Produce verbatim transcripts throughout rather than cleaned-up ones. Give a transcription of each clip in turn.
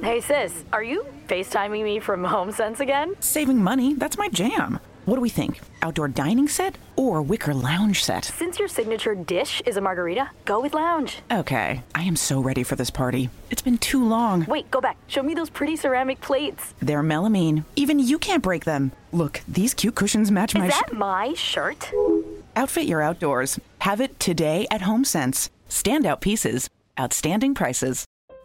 Hey, sis, are you FaceTiming me from HomeSense again? Saving money, that's my jam. What do we think? Outdoor dining set or wicker lounge set? Since your signature dish is a margarita, go with lounge. Okay, I am so ready for this party. It's been too long. Wait, go back. Show me those pretty ceramic plates. They're melamine. Even you can't break them. Look, these cute cushions match my... Is that sh- my shirt? Outfit your outdoors. Have it today at HomeSense. Standout pieces. Outstanding prices.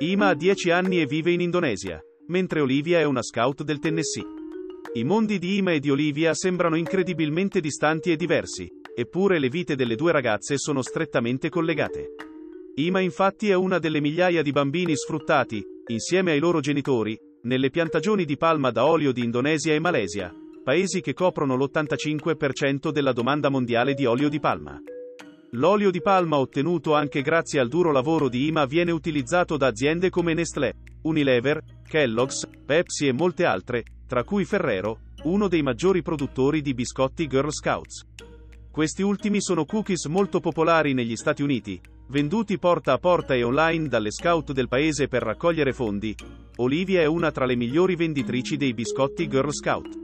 Ima ha dieci anni e vive in Indonesia, mentre Olivia è una scout del Tennessee. I mondi di Ima e di Olivia sembrano incredibilmente distanti e diversi, eppure le vite delle due ragazze sono strettamente collegate. Ima infatti è una delle migliaia di bambini sfruttati, insieme ai loro genitori, nelle piantagioni di palma da olio di Indonesia e Malesia, paesi che coprono l'ottantacinque per cento della domanda mondiale di olio di palma. L'olio di palma ottenuto anche grazie al duro lavoro di Ima viene utilizzato da aziende come Nestlé, Unilever, Kellogg's, Pepsi e molte altre, tra cui Ferrero, uno dei maggiori produttori di biscotti Girl Scouts. Questi ultimi sono cookies molto popolari negli Stati Uniti, venduti porta a porta e online dalle scout del paese per raccogliere fondi. Olivia è una tra le migliori venditrici dei biscotti Girl Scout.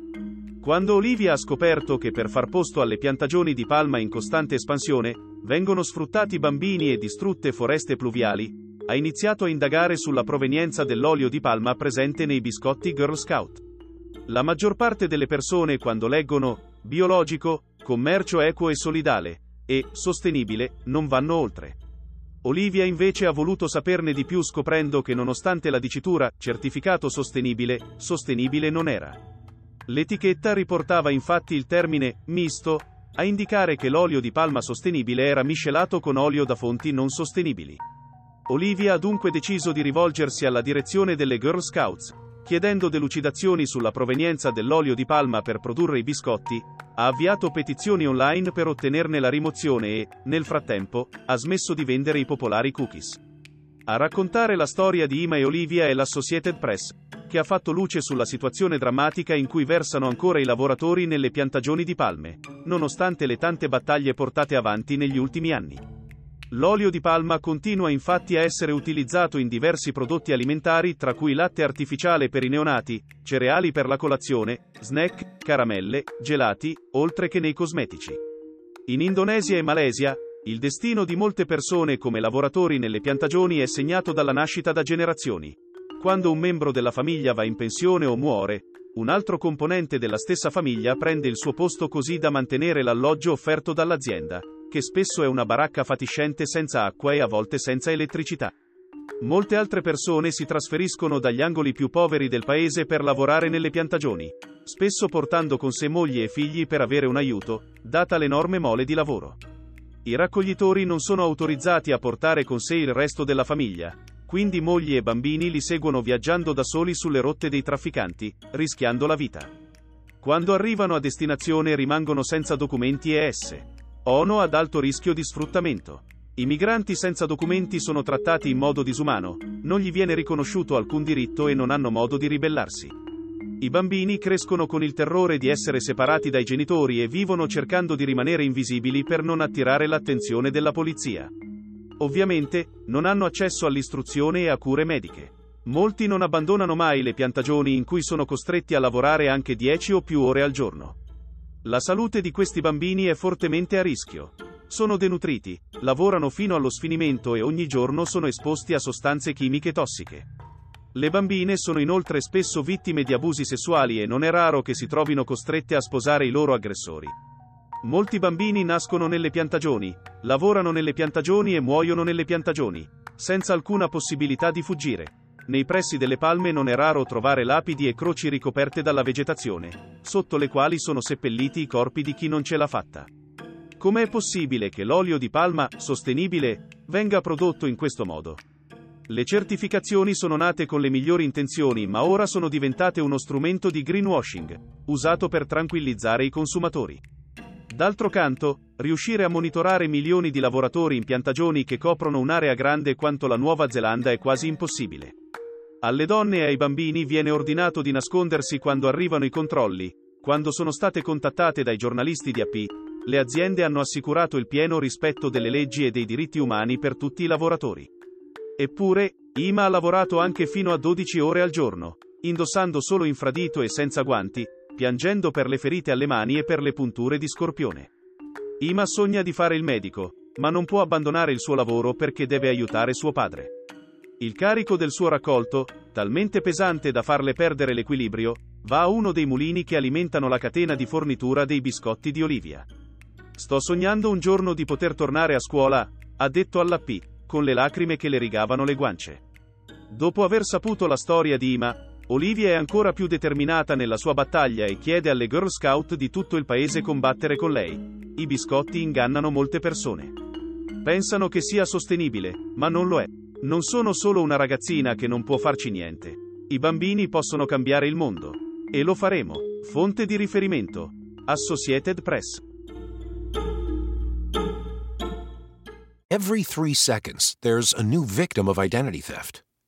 Quando Olivia ha scoperto che per far posto alle piantagioni di palma in costante espansione, vengono sfruttati bambini e distrutte foreste pluviali, ha iniziato a indagare sulla provenienza dell'olio di palma presente nei biscotti Girl Scout. La maggior parte delle persone quando leggono biologico, commercio equo e solidale, e sostenibile, non vanno oltre. Olivia invece ha voluto saperne di più scoprendo che nonostante la dicitura certificato sostenibile, sostenibile non era. L'etichetta riportava infatti il termine misto, a indicare che l'olio di palma sostenibile era miscelato con olio da fonti non sostenibili. Olivia ha dunque deciso di rivolgersi alla direzione delle Girl Scouts, chiedendo delucidazioni sulla provenienza dell'olio di palma per produrre i biscotti, ha avviato petizioni online per ottenerne la rimozione e, nel frattempo, ha smesso di vendere i popolari cookies. A raccontare la storia di Ima e Olivia è l'Associated Press, che ha fatto luce sulla situazione drammatica in cui versano ancora i lavoratori nelle piantagioni di palme, nonostante le tante battaglie portate avanti negli ultimi anni. L'olio di palma continua infatti a essere utilizzato in diversi prodotti alimentari tra cui latte artificiale per i neonati, cereali per la colazione, snack, caramelle, gelati, oltre che nei cosmetici. In Indonesia e Malesia, il destino di molte persone come lavoratori nelle piantagioni è segnato dalla nascita da generazioni. Quando un membro della famiglia va in pensione o muore, un altro componente della stessa famiglia prende il suo posto così da mantenere l'alloggio offerto dall'azienda, che spesso è una baracca fatiscente senza acqua e a volte senza elettricità. Molte altre persone si trasferiscono dagli angoli più poveri del paese per lavorare nelle piantagioni, spesso portando con sé mogli e figli per avere un aiuto, data l'enorme mole di lavoro. I raccoglitori non sono autorizzati a portare con sé il resto della famiglia. Quindi mogli e bambini li seguono viaggiando da soli sulle rotte dei trafficanti, rischiando la vita. Quando arrivano a destinazione rimangono senza documenti e S O ad alto rischio di sfruttamento. I migranti senza documenti sono trattati in modo disumano, non gli viene riconosciuto alcun diritto e non hanno modo di ribellarsi. I bambini crescono con il terrore di essere separati dai genitori e vivono cercando di rimanere invisibili per non attirare l'attenzione della polizia. Ovviamente, non hanno accesso all'istruzione e a cure mediche. Molti non abbandonano mai le piantagioni in cui sono costretti a lavorare anche dieci o più ore al giorno. La salute di questi bambini è fortemente a rischio. Sono denutriti, lavorano fino allo sfinimento e ogni giorno sono esposti a sostanze chimiche tossiche. Le bambine sono inoltre spesso vittime di abusi sessuali e non è raro che si trovino costrette a sposare i loro aggressori. Molti bambini nascono nelle piantagioni, lavorano nelle piantagioni e muoiono nelle piantagioni, senza alcuna possibilità di fuggire. Nei pressi delle palme non è raro trovare lapidi e croci ricoperte dalla vegetazione, sotto le quali sono seppelliti i corpi di chi non ce l'ha fatta. Com'è possibile che l'olio di palma, sostenibile, venga prodotto in questo modo. Le certificazioni sono nate con le migliori intenzioni, ma ora sono diventate uno strumento di greenwashing, usato per tranquillizzare i consumatori. D'altro canto, riuscire a monitorare milioni di lavoratori in piantagioni che coprono un'area grande quanto la Nuova Zelanda è quasi impossibile. Alle donne e ai bambini viene ordinato di nascondersi quando arrivano i controlli. Quando sono state contattate dai giornalisti di A P, le aziende hanno assicurato il pieno rispetto delle leggi e dei diritti umani per tutti i lavoratori. Eppure, I M A ha lavorato anche fino a dodici ore al giorno, indossando solo infradito e senza guanti, piangendo per le ferite alle mani e per le punture di scorpione. I M A sogna di fare il medico, ma non può abbandonare il suo lavoro perché deve aiutare suo padre. Il carico del suo raccolto, talmente pesante da farle perdere l'equilibrio, va a uno dei mulini che alimentano la catena di fornitura dei biscotti di Olivia. Sto sognando un giorno di poter tornare a scuola, ha detto alla P, con le lacrime che le rigavano le guance. Dopo aver saputo la storia di I M A, Olivia è ancora più determinata nella sua battaglia e chiede alle Girl Scout di tutto il paese combattere con lei. I biscotti ingannano molte persone. Pensano che sia sostenibile, ma non lo è. Non sono solo una ragazzina che non può farci niente. I bambini possono cambiare il mondo. E lo faremo. Fonte di riferimento: Associated Press. Every three seconds, there's a new victim of identity theft.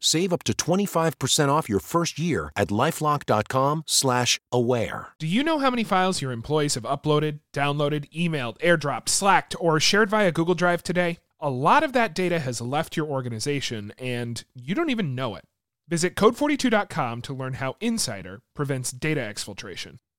Save up to twenty-five percent off your first year at lifelock.com slash aware. Do you know how many files your employees have uploaded, downloaded, emailed, airdropped, Slacked, or shared via Google Drive today? A lot of that data has left your organization, and you don't even know it. Visit code forty-two dot com to learn how Insider prevents data exfiltration.